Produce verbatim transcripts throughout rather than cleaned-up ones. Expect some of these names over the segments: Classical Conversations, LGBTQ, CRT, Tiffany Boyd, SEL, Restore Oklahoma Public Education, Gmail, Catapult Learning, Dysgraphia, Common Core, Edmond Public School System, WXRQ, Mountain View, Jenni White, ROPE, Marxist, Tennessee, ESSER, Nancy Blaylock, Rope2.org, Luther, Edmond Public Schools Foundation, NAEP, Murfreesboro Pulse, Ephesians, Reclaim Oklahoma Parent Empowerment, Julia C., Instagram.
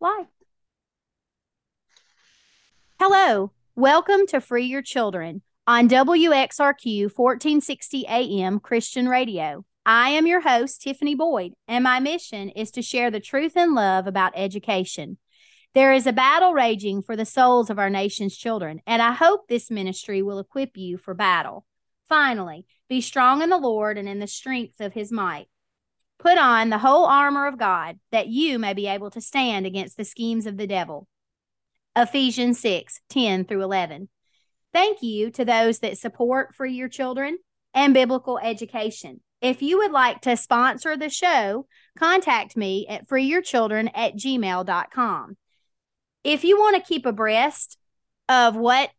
life. Hello, welcome to Free Your Children on W X R Q fourteen sixty A M Christian Radio. I am your host, Tiffany Boyd, and my mission is to share the truth and love about education. There is a battle raging for the souls of our nation's children, and I hope this ministry will equip you for battle. Finally, be strong in the Lord and in the strength of his might. Put on the whole armor of God, that you may be able to stand against the schemes of the devil. Ephesians six, ten through eleven. Thank you to those that support Free Your Children and biblical education. If you would like to sponsor the show, contact me at free your children at gmail dot com. If you want to keep abreast of what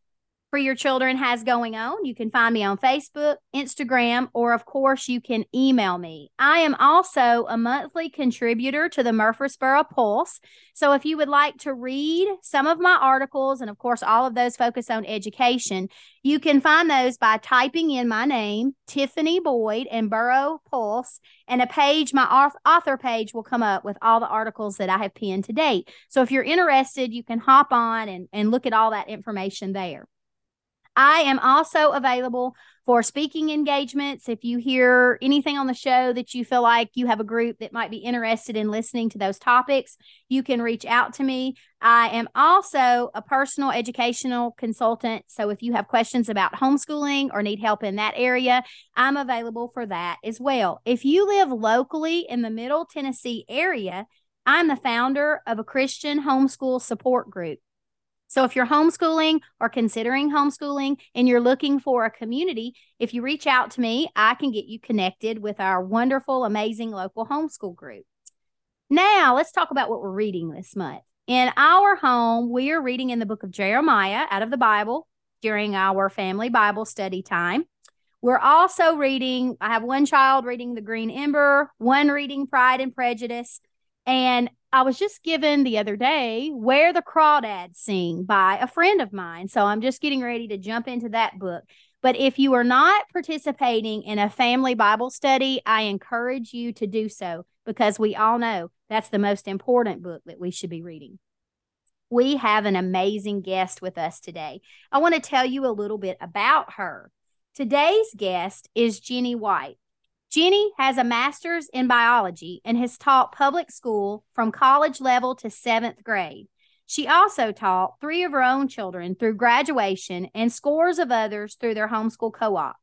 Free Your Children has going on, you can find me on Facebook, Instagram, or of course you can email me. I am also a monthly contributor to the Murfreesboro Pulse. So if you would like to read some of my articles, and of course all of those focus on education, you can find those by typing in my name, Tiffany Boyd, and Borough Pulse, and a page, my author page, will come up with all the articles that I have penned to date. So if you're interested, you can hop on and, and look at all that information there. I am also available for speaking engagements. If you hear anything on the show that you feel like you have a group that might be interested in listening to those topics, you can reach out to me. I am also a personal educational consultant. So if you have questions about homeschooling or need help in that area, I'm available for that as well. If you live locally in the Middle Tennessee area, I'm the founder of a Christian homeschool support group. So if you're homeschooling or considering homeschooling and you're looking for a community, if you reach out to me, I can get you connected with our wonderful, amazing local homeschool group. Now, let's talk about what we're reading this month. In our home, we are reading in the book of Jeremiah out of the Bible during our family Bible study time. We're also reading, I have one child reading The Green Ember, one reading Pride and Prejudice, and I was just given the other day Where the Crawdads Sing by a friend of mine. So I'm just getting ready to jump into that book. But if you are not participating in a family Bible study, I encourage you to do so, because we all know that's the most important book that we should be reading. We have an amazing guest with us today. I want to tell you a little bit about her. Today's guest is Jenni White. Jenni has a master's in biology and has taught public school from college level to seventh grade. She also taught three of her own children through graduation and scores of others through their homeschool co-op.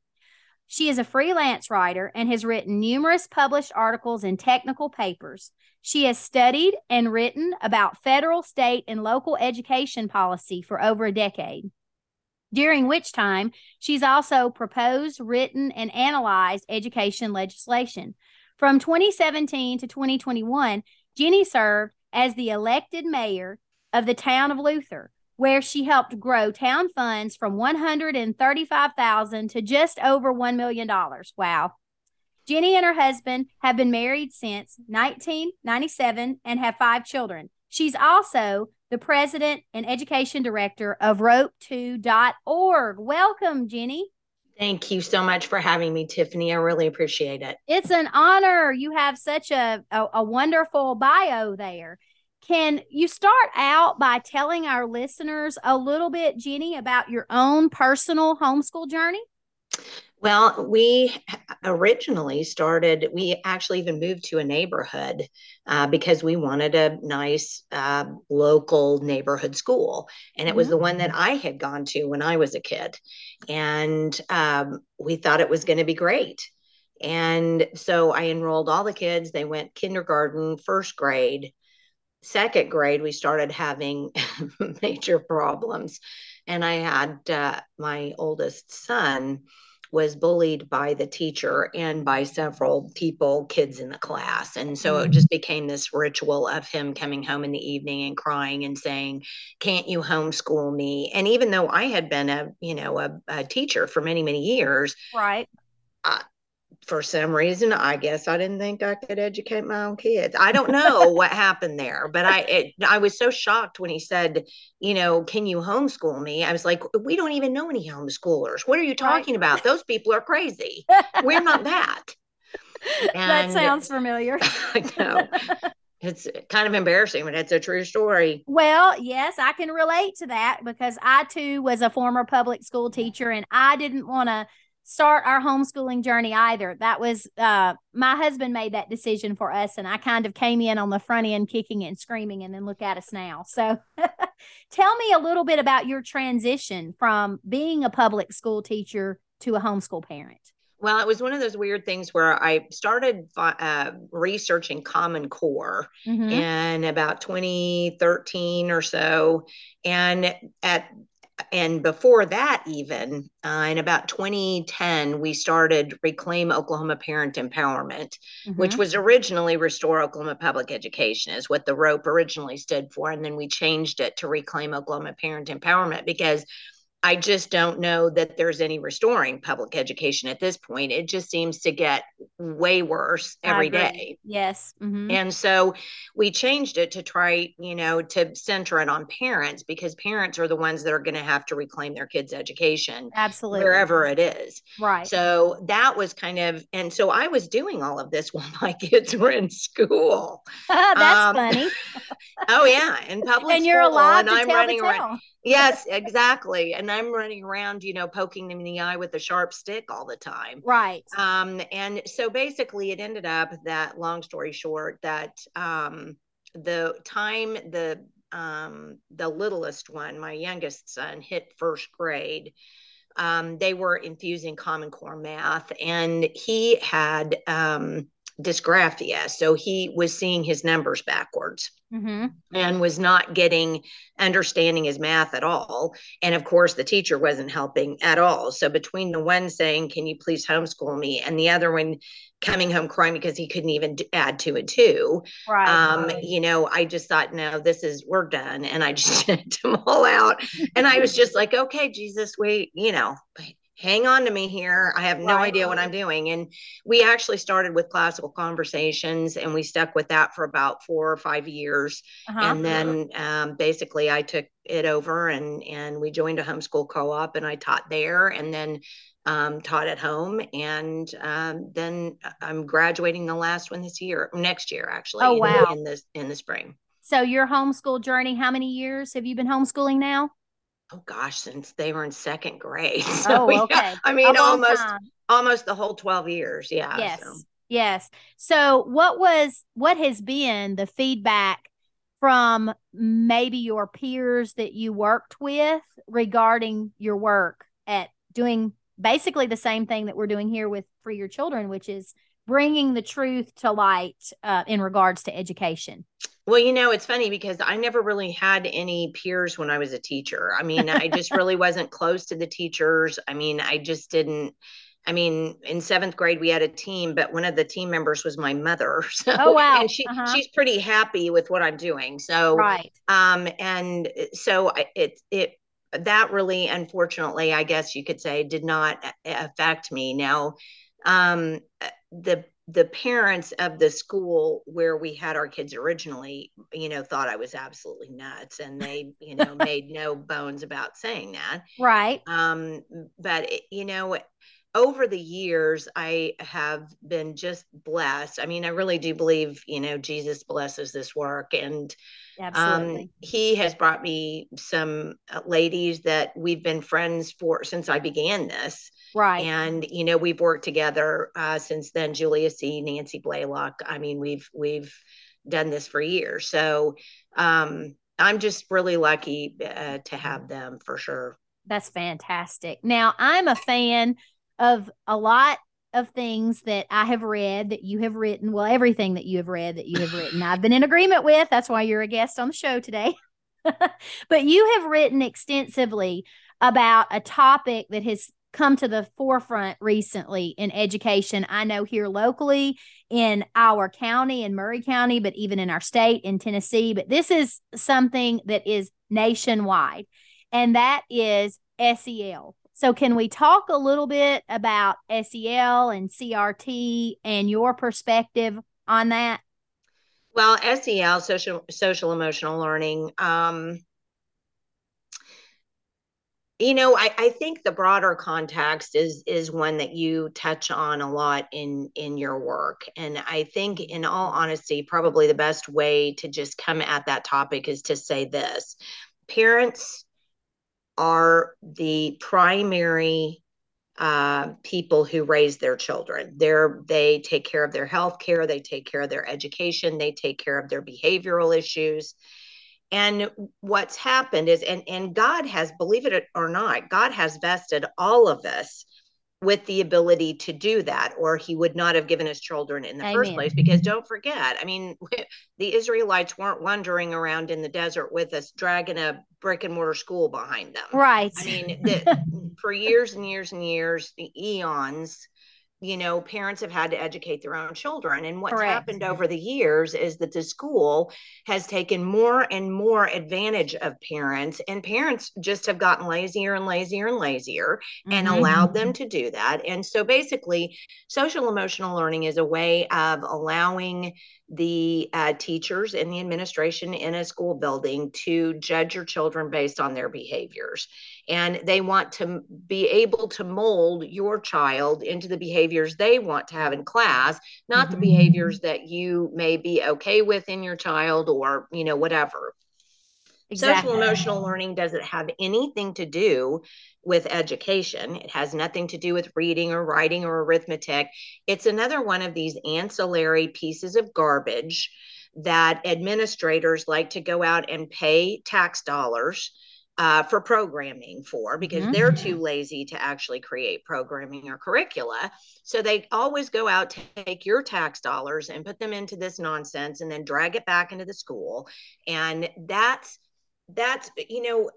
She is a freelance writer and has written numerous published articles and technical papers. She has studied and written about federal, state, and local education policy for over a decade, during which time she's also proposed, written, and analyzed education legislation. From twenty seventeen to twenty twenty-one, Jenni served as the elected mayor of the town of Luther, where she helped grow town funds from one hundred thirty-five thousand dollars to just over one million dollars. Wow. Jenni and her husband have been married since nineteen ninety-seven and have five children. She's also the president and education director of rope two dot org. Welcome, Jenni. Thank you so much for having me, Tiffany. I really appreciate it. It's an honor. You have such a, a, a wonderful bio there. Can you start out by telling our listeners a little bit, Jenni, about your own personal homeschool journey? Well, we originally started, we actually even moved to a neighborhood uh, because we wanted a nice uh, local neighborhood school. And it was mm-hmm. the one that I had gone to when I was a kid. And um, we thought it was going to be great. And so I enrolled all the kids. They went kindergarten, first grade. Second grade, we started having major problems. And I had uh, my oldest son was bullied by the teacher and by several people, kids in the class. And so it just became this ritual of him coming home in the evening and crying and saying, "Can't you homeschool me?" And even though I had been a, you know, a, a teacher for many, many years, right? I, for some reason, I guess I didn't think I could educate my own kids. I don't know what happened there, but I, it, I was so shocked when he said, you know, "Can you homeschool me?" I was like, we don't even know any homeschoolers. What are you talking right. about? Those people are crazy. We're not that. And that sounds familiar. I know. It's kind of embarrassing, but it's a true story. Well, yes, I can relate to that because I, too, was a former public school teacher, and I didn't want to start our homeschooling journey either. That was uh, my husband made that decision for us, and I kind of came in on the front end kicking and screaming, and then look at us now. So tell me a little bit about your transition from being a public school teacher to a homeschool parent. Well, it was one of those weird things where I started uh, researching Common Core mm-hmm. in about twenty thirteen or so. And at and before that, even uh, in about twenty ten, we started Reclaim Oklahoma Parent Empowerment, mm-hmm. which was originally Restore Oklahoma Public Education, is what the ROPE originally stood for. And then we changed it to Reclaim Oklahoma Parent Empowerment because I just don't know that there's any restoring public education at this point. It just seems to get way worse every day. Yes. Mm-hmm. And so we changed it to try, you know, to center it on parents because parents are the ones that are going to have to reclaim their kids' education. Absolutely. Wherever it is. Right. So that was kind of, and so I was doing all of this while my kids were in school. That's um, funny. Oh yeah. In public and school, you're allowed and to I'm tell running around. Yes, exactly. And I'm running around, you know, poking them in the eye with a sharp stick all the time. Right. Um, and so basically it ended up that, long story short, that um, the time the um, the littlest one, my youngest son, hit first grade, um, they were infusing Common Core math. And he had um, dysgraphia. So he was seeing his numbers backwards. Mm-hmm. And was not getting understanding his math at all. And of course, the teacher wasn't helping at all. So between the one saying, "Can you please homeschool me?" and the other one coming home crying because he couldn't even add two and two, right, um, right. you know, I just thought, no, this is, we're done. And I just sent them all out. And I was just like, okay, Jesus, wait, you know, hang on to me here. I have no right. idea what I'm doing. And we actually started with Classical Conversations, and we stuck with that for about four or five years. Uh-huh. And then um, basically I took it over and, and we joined a homeschool co-op, and I taught there and then um, taught at home. And um, then I'm graduating the last one this year, next year, actually. Oh, wow. in, in, the, in the spring. So your homeschool journey, how many years have you been homeschooling now? Oh gosh, since they were in second grade. So, oh, okay. Yeah, I mean, almost, time. almost the whole twelve years. Yeah. Yes. So. Yes. So what was, what has been the feedback from maybe your peers that you worked with regarding your work at doing basically the same thing that we're doing here with For Your Children, which is bringing the truth to light uh, in regards to education? Well, you know, it's funny because I never really had any peers when I was a teacher. I mean, I just really wasn't close to the teachers. I mean, I just didn't. I mean, in seventh grade, we had a team, but one of the team members was my mother. So, oh, wow. And she, uh-huh. she's pretty happy with what I'm doing. So, right. um, and so it, it, that really, unfortunately, I guess you could say, did not affect me. Now, um, the the parents of the school where we had our kids originally, you know, thought I was absolutely nuts, and they, you know, made no bones about saying that. Right. Um, but it, you know, over the years, I have been just blessed. I mean, I really do believe, you know, Jesus blesses this work, and absolutely. Um, he has brought me some ladies that we've been friends for since I began this. Right. And, you know, we've worked together uh, since then. Julia C., Nancy Blaylock. I mean, we've, we've done this for years. So um, I'm just really lucky uh, to have them for sure. That's fantastic. Now, I'm a fan of a lot of things that I have read that you have written. Well, everything that you have read that you have written, I've been in agreement with. That's why you're a guest on the show today. But you have written extensively about a topic that has come to the forefront recently in education. I know here locally in our county, in Murray County, but even in our state, in Tennessee, but this is something that is nationwide, and that is S E L. So can we talk a little bit about S E L and C R T and your perspective on that? Well, S E L, social, social emotional learning, um, You know, I, I think the broader context is is one that you touch on a lot in, in your work. And I think, in all honesty, probably the best way to just come at that topic is to say this. Parents are the primary uh, people who raise their children. They're, they take care of their health care. They take care of their education. They take care of their behavioral issues. And what's happened is, and, and God has, believe it or not, God has vested all of us with the ability to do that, or he would not have given us children in the Amen. First place. Because don't forget, I mean, the Israelites weren't wandering around in the desert with us, dragging a brick and mortar school behind them. Right. I mean, the, for years and years and years, the eons, you know, parents have had to educate their own children. And what's Correct. Happened over the years is that the school has taken more and more advantage of parents, and parents just have gotten lazier and lazier and lazier mm-hmm. and allowed them to do that. And so basically, social emotional learning is a way of allowing the uh, teachers and the administration in a school building to judge your children based on their behaviors. And they want to be able to mold your child into the behaviors they want to have in class, not mm-hmm. the behaviors that you may be okay with in your child, or, you know, whatever. Exactly. Social emotional learning doesn't have anything to do with education. It has nothing to do with reading or writing or arithmetic. It's another one of these ancillary pieces of garbage that administrators like to go out and pay tax dollars Uh, for programming for, because mm-hmm. they're too lazy to actually create programming or curricula. So they always go out, take your tax dollars and put them into this nonsense, and then drag it back into the school. And that's, that's, you know,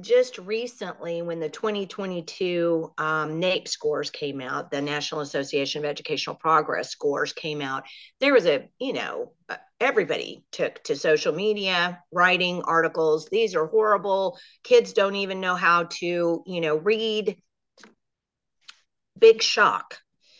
just recently when the twenty twenty-two um, NAEP scores came out, the National Association of Educational Progress scores came out, there was a, you know, a, everybody took to social media, writing articles. These are horrible. Kids don't even know how to, you know, read. Big shock.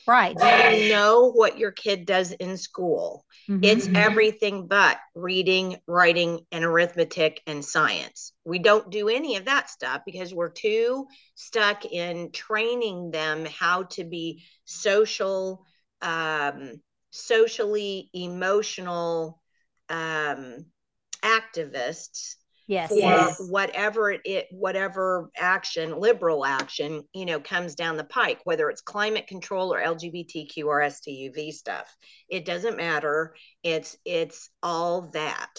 Right. You know what your kid does in school. Mm-hmm. It's everything but reading, writing, and arithmetic and science. We don't do any of that stuff because we're too stuck in training them how to be social, um, socially emotional um, activists yes, for yes. whatever it, whatever action, liberal action, you know, comes down the pike, whether it's climate control or L G B T Q or S T U V stuff. It doesn't matter. It's, it's all that.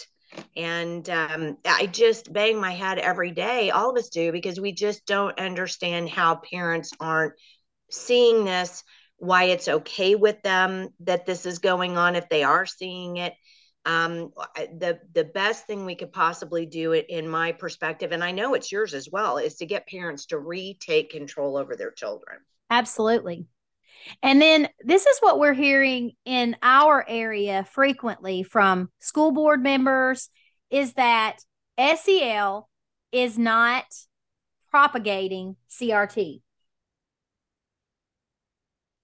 And um, I just bang my head every day. All of us do, because we just don't understand how parents aren't seeing this, why it's okay with them that this is going on if they are seeing it. Um, the the best thing we could possibly do, it in my perspective, and I know it's yours as well, is to get parents to retake control over their children. Absolutely. And then this is what we're hearing in our area frequently from school board members, is that S E L is not propagating C R T.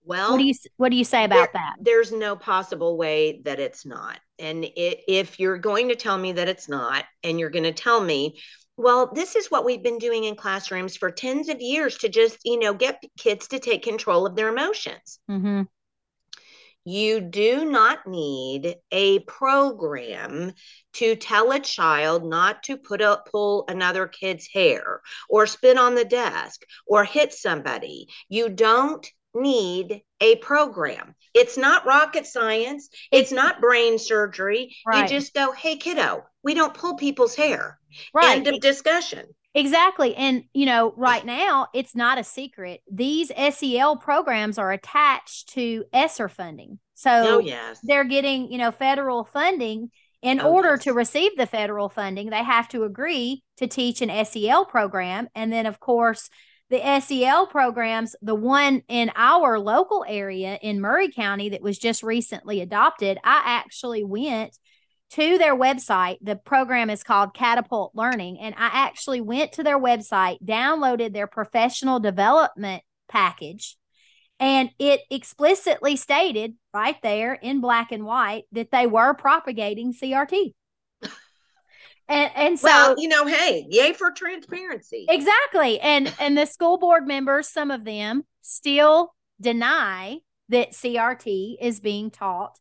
Well, what do you, what do you say about there, that? There's no possible way that it's not. And it, if you're going to tell me that it's not, and you're going to tell me, well, this is what we've been doing in classrooms for tens of years to just, you know, get kids to take control of their emotions. Mm-hmm. You do not need a program to tell a child not to put up, pull another kid's hair, or spit on the desk, or hit somebody. You don't need a program. It's not rocket science. It's not brain surgery. Right. You just go, hey, kiddo, we don't pull people's hair. Right. End of discussion. Exactly. And, you know, right now, it's not a secret. These S E L programs are attached to ESSER funding. So oh, yes. they're getting, you know, federal funding. In oh, order yes. to receive the federal funding, they have to agree to teach an S E L program. And then, of course, the S E L programs, the one in our local area in Murray County that was just recently adopted, I actually went to their website. The program is called Catapult Learning. And I actually went to their website, downloaded their professional development package, and it explicitly stated right there in black and white that they were propagating C R T. And, And so, well, you know, hey, yay for transparency. Exactly. And, and the school board members, some of them still deny that C R T is being taught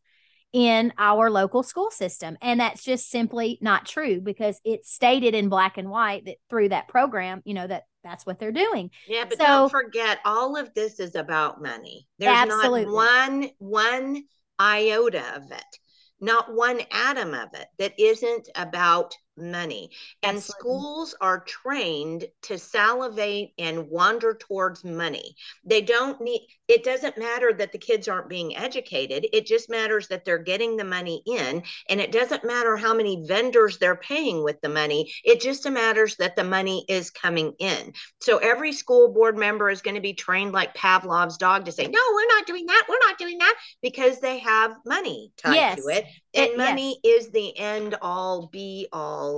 in our local school system. And that's just simply not true, because it's stated in black and white that through that program, you know, that that's what they're doing. Yeah. But so, don't forget, all of this is about money. There's absolutely. not one, one iota of it, not one atom of it that isn't about money. And absolutely. schools are trained to salivate and wander towards money. They don't need, it doesn't matter that the kids aren't being educated. It just matters that they're getting the money in. And it doesn't matter how many vendors they're paying with the money. It just matters that the money is coming in. So every school board member is going to be trained like Pavlov's dog to say, no, we're not doing that. We're not doing that, because they have money tied yes. to it. And it, money yes. is the end all be all.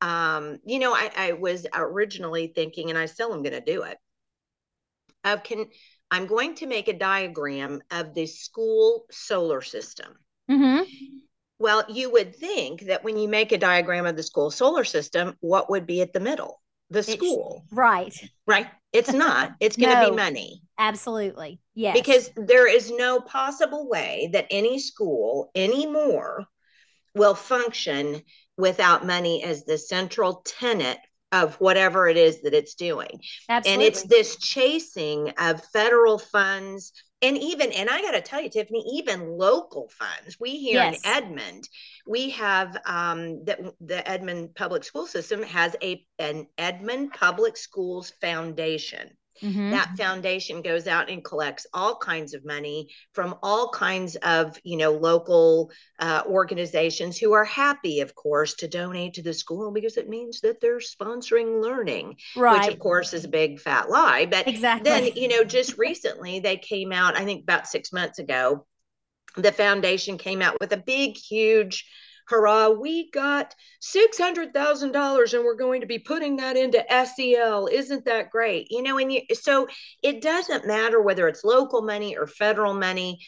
Um, you know, I, I was originally thinking, and I still am going to do it, of can, I'm going to make a diagram of the school solar system. Mm-hmm. Well, you would think that when you make a diagram of the school solar system, what would be at the middle? The school. It's, right. Right. It's not. It's going to no, be money. Absolutely. Yes. Because there is no possible way that any school anymore will function without money as the central tenet of whatever it is that it's doing. Absolutely. And it's this chasing of federal funds, and even, and I got to tell you, Tiffany, even local funds. We here yes. in Edmond, we have um, the, the Edmond Public School System has a an Edmond Public Schools Foundation. Mm-hmm. That foundation goes out and collects all kinds of money from all kinds of, you know, local uh, organizations who are happy, of course, to donate to the school, because it means that they're sponsoring learning, right. which, of course, is a big fat lie. But exactly. then, you know, just recently they came out, I think about six months ago, the foundation came out with a big, huge hurrah, we got six hundred thousand dollars and we're going to be putting that into S E L. Isn't that great? You know, and you, so it doesn't matter whether it's local money or federal money,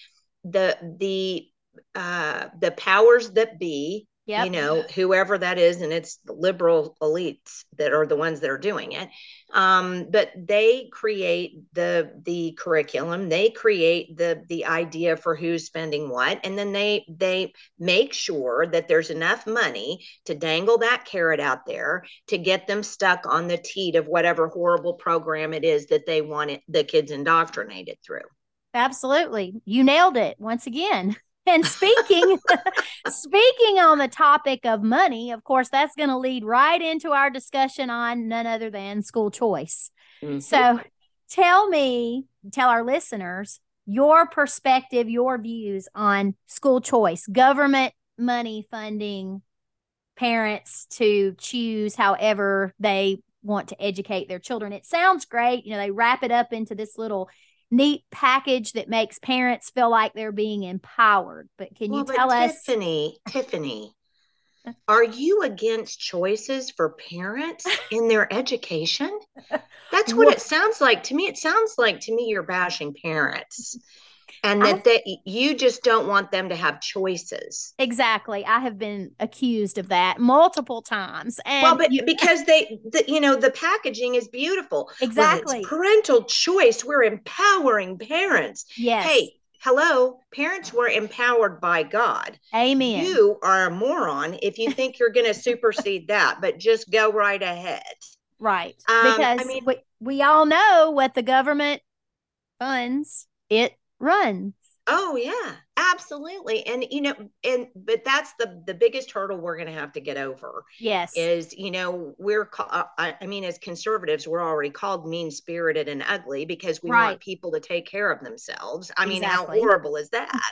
the, the, uh, the powers that be, yep. you know, whoever that is, and it's the liberal elites that are the ones that are doing it. Um, but they create the, the curriculum, they create the, the idea for who's spending what. And then they, they make sure that there's enough money to dangle that carrot out there to get them stuck on the teat of whatever horrible program it is that they want it, the kids indoctrinated through. Absolutely. You nailed it once again. And speaking, speaking on the topic of money, of course, that's going to lead right into our discussion on none other than school choice. Mm-hmm. So tell me, tell our listeners, your perspective, your views on school choice, government money funding parents to choose however they want to educate their children. It sounds great. You know, they wrap it up into this little neat package that makes parents feel like they're being empowered. But can well, you tell but us? Tiffany, Tiffany, are you against choices for parents in their education? That's what, what it sounds like to me. It sounds like to me you're bashing parents and that, that you just don't want them to have choices. Exactly. I have been accused of that multiple times. And well, but you, because they, the, you know, the packaging is beautiful. Exactly. Well, it's parental choice. We're empowering parents. Yes. Hey, hello, parents were empowered by God. Amen. You are a moron if you think you're going to supersede that, but just go right ahead. Right. Um, because I mean, we, we all know what the government funds it. Runs. Oh yeah, absolutely. And you know, and but that's the the biggest hurdle we're going to have to get over. Yes, is you know we're I, I mean as conservatives we're already called mean-spirited and ugly because we right. want people to take care of themselves. I exactly. mean, how horrible is that?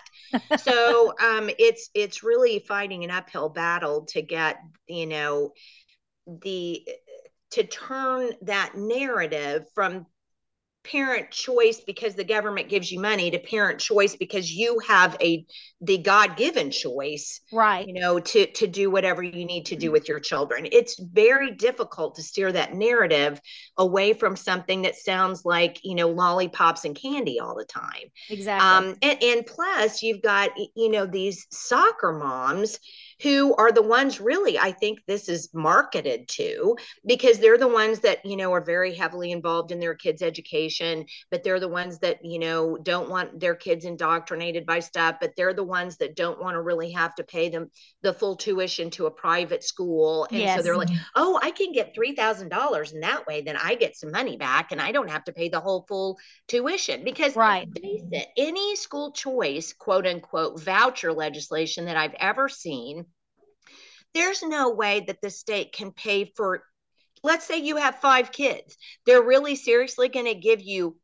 So um, it's it's really fighting an uphill battle to get you know the to turn that narrative from parent choice because the government gives you money to parent choice because you have a the God-given choice, right? You know, to to do whatever you need to do with your children. It's very difficult to steer that narrative away from something that sounds like you know lollipops and candy all the time. Exactly. Um, and, and plus, you've got you know these soccer moms who are the ones really, I think this is marketed to, because they're the ones that, you know, are very heavily involved in their kids' education, but they're the ones that, you know, don't want their kids indoctrinated by stuff, but they're the ones that don't want to really have to pay them the full tuition to a private school. And yes. so they're like, oh, I can get three thousand dollars in that way, then I get some money back and I don't have to pay the whole full tuition. Because right. face it, any school choice, quote unquote, voucher legislation that I've ever seen, there's no way that the state can pay for, let's say you have five kids, they're really seriously going to give you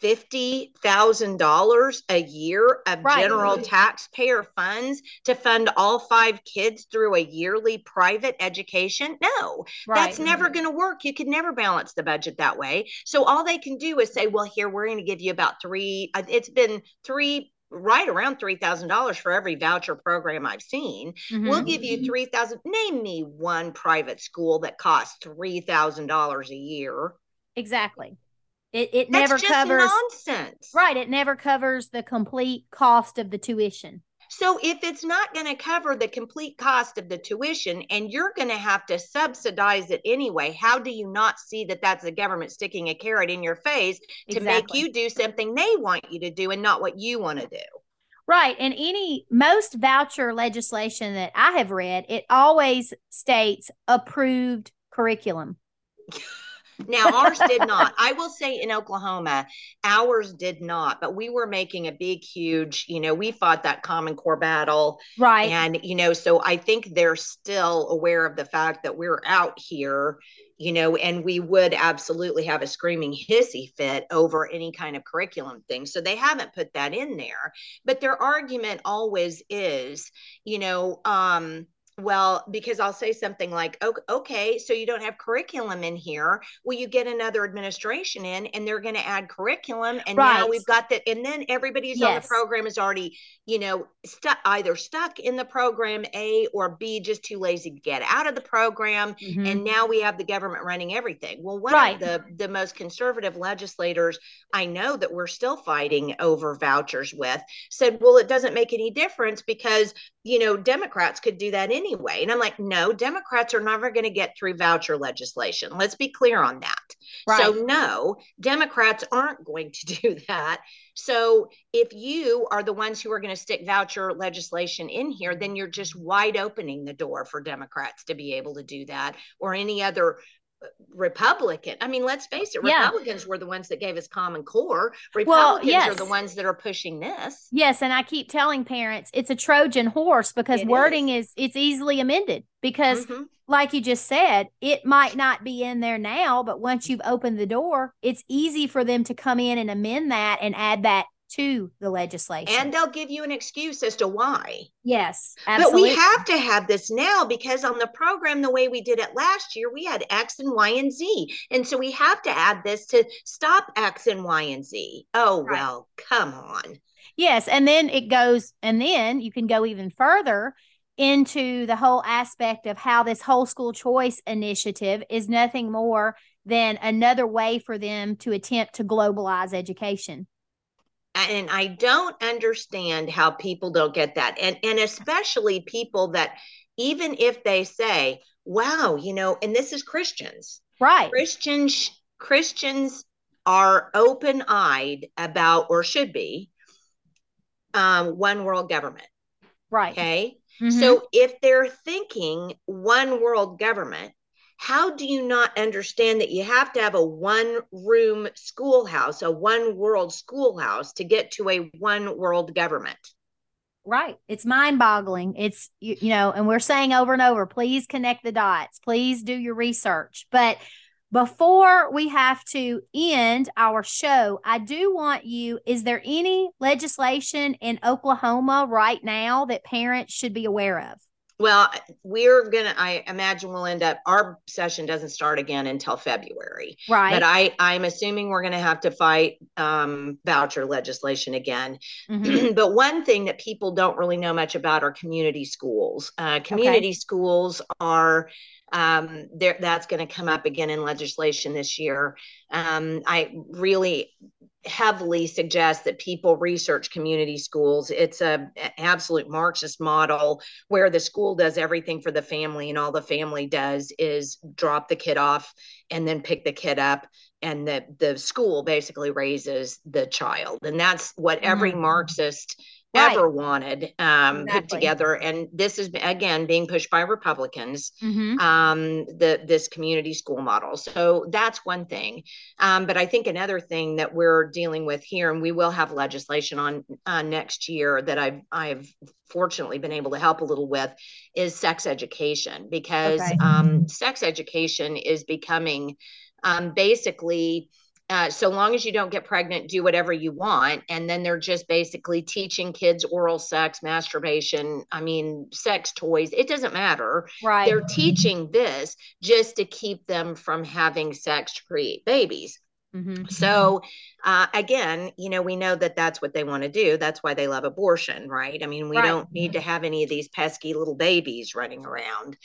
fifty thousand dollars a year of right. general taxpayer funds to fund all five kids through a yearly private education? No, right. that's never going to work. You could never balance the budget that way. So all they can do is say, well, here, we're going to give you about three, it's been three, right around three thousand dollars for every voucher program I've seen. Mm-hmm. We'll give you three thousand dollars. Name me one private school that costs three thousand dollars a year. Exactly. It it That's never just covers nonsense. Right. It never covers the complete cost of the tuition. So if it's not going to cover the complete cost of the tuition and you're going to have to subsidize it anyway, how do you not see that that's the government sticking a carrot in your face to exactly. make you do something they want you to do and not what you want to do? Right. And any most voucher legislation that I have read, it always states approved curriculum. Now, ours did not. I will say in Oklahoma, ours did not, but we were making a big, huge, you know, we fought that Common Core battle. Right. And, you know, so I think they're still aware of the fact that we're out here, you know, and we would absolutely have a screaming hissy fit over any kind of curriculum thing. So they haven't put that in there, but their argument always is, you know, um, well, because I'll say something like, okay, so you don't have curriculum in here. Well, you get another administration in and they're going to add curriculum. And right. now we've got that. And then everybody's yes. on the program is already, you know, stu- either stuck in the program A or B, just too lazy to get out of the program. Mm-hmm. And now we have the government running everything. Well, one right. of the, the most conservative legislators I know that we're still fighting over vouchers with said, well, it doesn't make any difference because, you know, Democrats could do that anyway. Anyway. And I'm like, no, Democrats are never going to get through voucher legislation. Let's be clear on that. Right. So no, Democrats aren't going to do that. So if you are the ones who are going to stick voucher legislation in here, then you're just wide opening the door for Democrats to be able to do that or any other Republican. I mean, let's face it, Republicans yeah. were the ones that gave us Common Core. Republicans well, yes. are the ones that are pushing this. Yes. And I keep telling parents it's a Trojan horse because it wording is. is it's easily amended because mm-hmm. like you just said, it might not be in there now, but once you've opened the door, it's easy for them to come in and amend that and add that to the legislation. And they'll give you an excuse as to why. Yes, absolutely. But we have to have this now because on the program, the way we did it last year, we had X and Y and Z. And so we have to add this to stop X and Y and Z. Oh, right. well, come on. Yes. And then it goes, and then you can go even further into the whole aspect of how this whole school choice initiative is nothing more than another way for them to attempt to globalize education. And I don't understand how people don't get that. And, and especially people that, even if they say, wow, you know, and this is Christians, right? Christians, Christians are open-eyed about, or should be, um, one world government. Right. Okay. Mm-hmm. So if they're thinking one world government, how do you not understand that you have to have a one-room schoolhouse, a one-world schoolhouse to get to a one-world government? Right. It's mind-boggling. It's, you, you know, and we're saying over and over, please connect the dots. Please do your research. But before we have to end our show, I do want you, is there any legislation in Oklahoma right now that parents should be aware of? Well, we're going to, I imagine we'll end up, our session doesn't start again until February. Right. But I, I'm assuming we're going to have to fight um, voucher legislation again. Mm-hmm. But one thing that people don't really know much about are community schools. Uh, community okay. schools are Um, there, that's going to come up again in legislation this year. Um, I really heavily suggest that people research community schools. It's a absolute Marxist model where the school does everything for the family, and all the family does is drop the kid off and then pick the kid up, and the, the school basically raises the child. And that's what mm-hmm. every Marxist ever right. wanted um, exactly. put together. And this is, again, being pushed by Republicans, mm-hmm. um, the this community school model. So that's one thing. Um, but I think another thing that we're dealing with here, and we will have legislation on uh, next year that I've, I've fortunately been able to help a little with, is sex education, because okay. um, sex education is becoming um, basically Uh, so long as you don't get pregnant, do whatever you want. And then they're just basically teaching kids oral sex, masturbation, I mean, sex toys. It doesn't matter. Right. They're teaching this just to keep them from having sex to create babies. Mm-hmm. So uh, again, you know, we know that that's what they want to do. That's why they love abortion, right? I mean, we right. don't need to have any of these pesky little babies running around.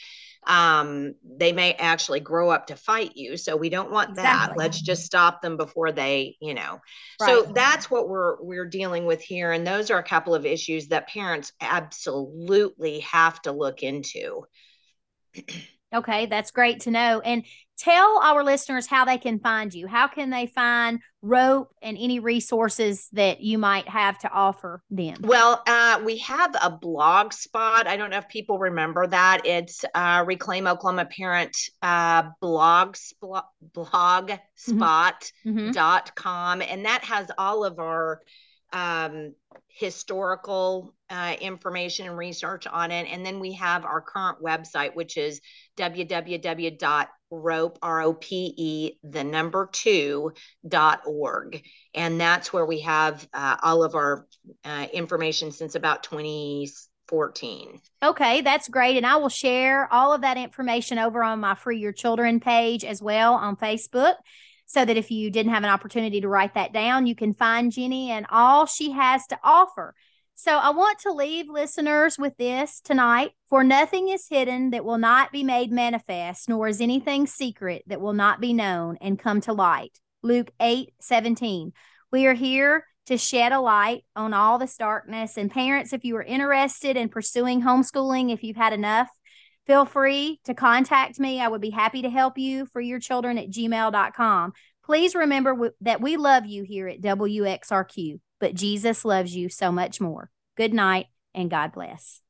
Um, they may actually grow up to fight you. So we don't want exactly. that. Let's just stop them before they, you know, right. so that's what we're, we're dealing with here. And those are a couple of issues that parents absolutely have to look into. Okay. That's great to know. And tell our listeners how they can find you. How can they find Rope and any resources that you might have to offer them? Well, uh, we have a blog spot. I don't know if people remember that. It's uh, Reclaim Oklahoma Parent uh, blog sp- blogspot dot com. Mm-hmm. And that has all of our um, historical uh, information and research on it. And then we have our current website, which is www.rope, R O P E, the number two, dot org. And that's where we have uh, all of our uh, information since about twenty fourteen. Okay, that's great. And I will share all of that information over on my Free Your Children page as well on Facebook, so that if you didn't have an opportunity to write that down, you can find Jenni and all she has to offer. So I want to leave listeners with this tonight. For nothing is hidden that will not be made manifest, nor is anything secret that will not be known and come to light. Luke eight seventeen. We are here to shed a light on all this darkness. And parents, if you are interested in pursuing homeschooling, if you've had enough, feel free to contact me. I would be happy to help you. For your children at gmail dot com. Please remember w- that we love you here at W X R Q. But Jesus loves you so much more. Good night and God bless.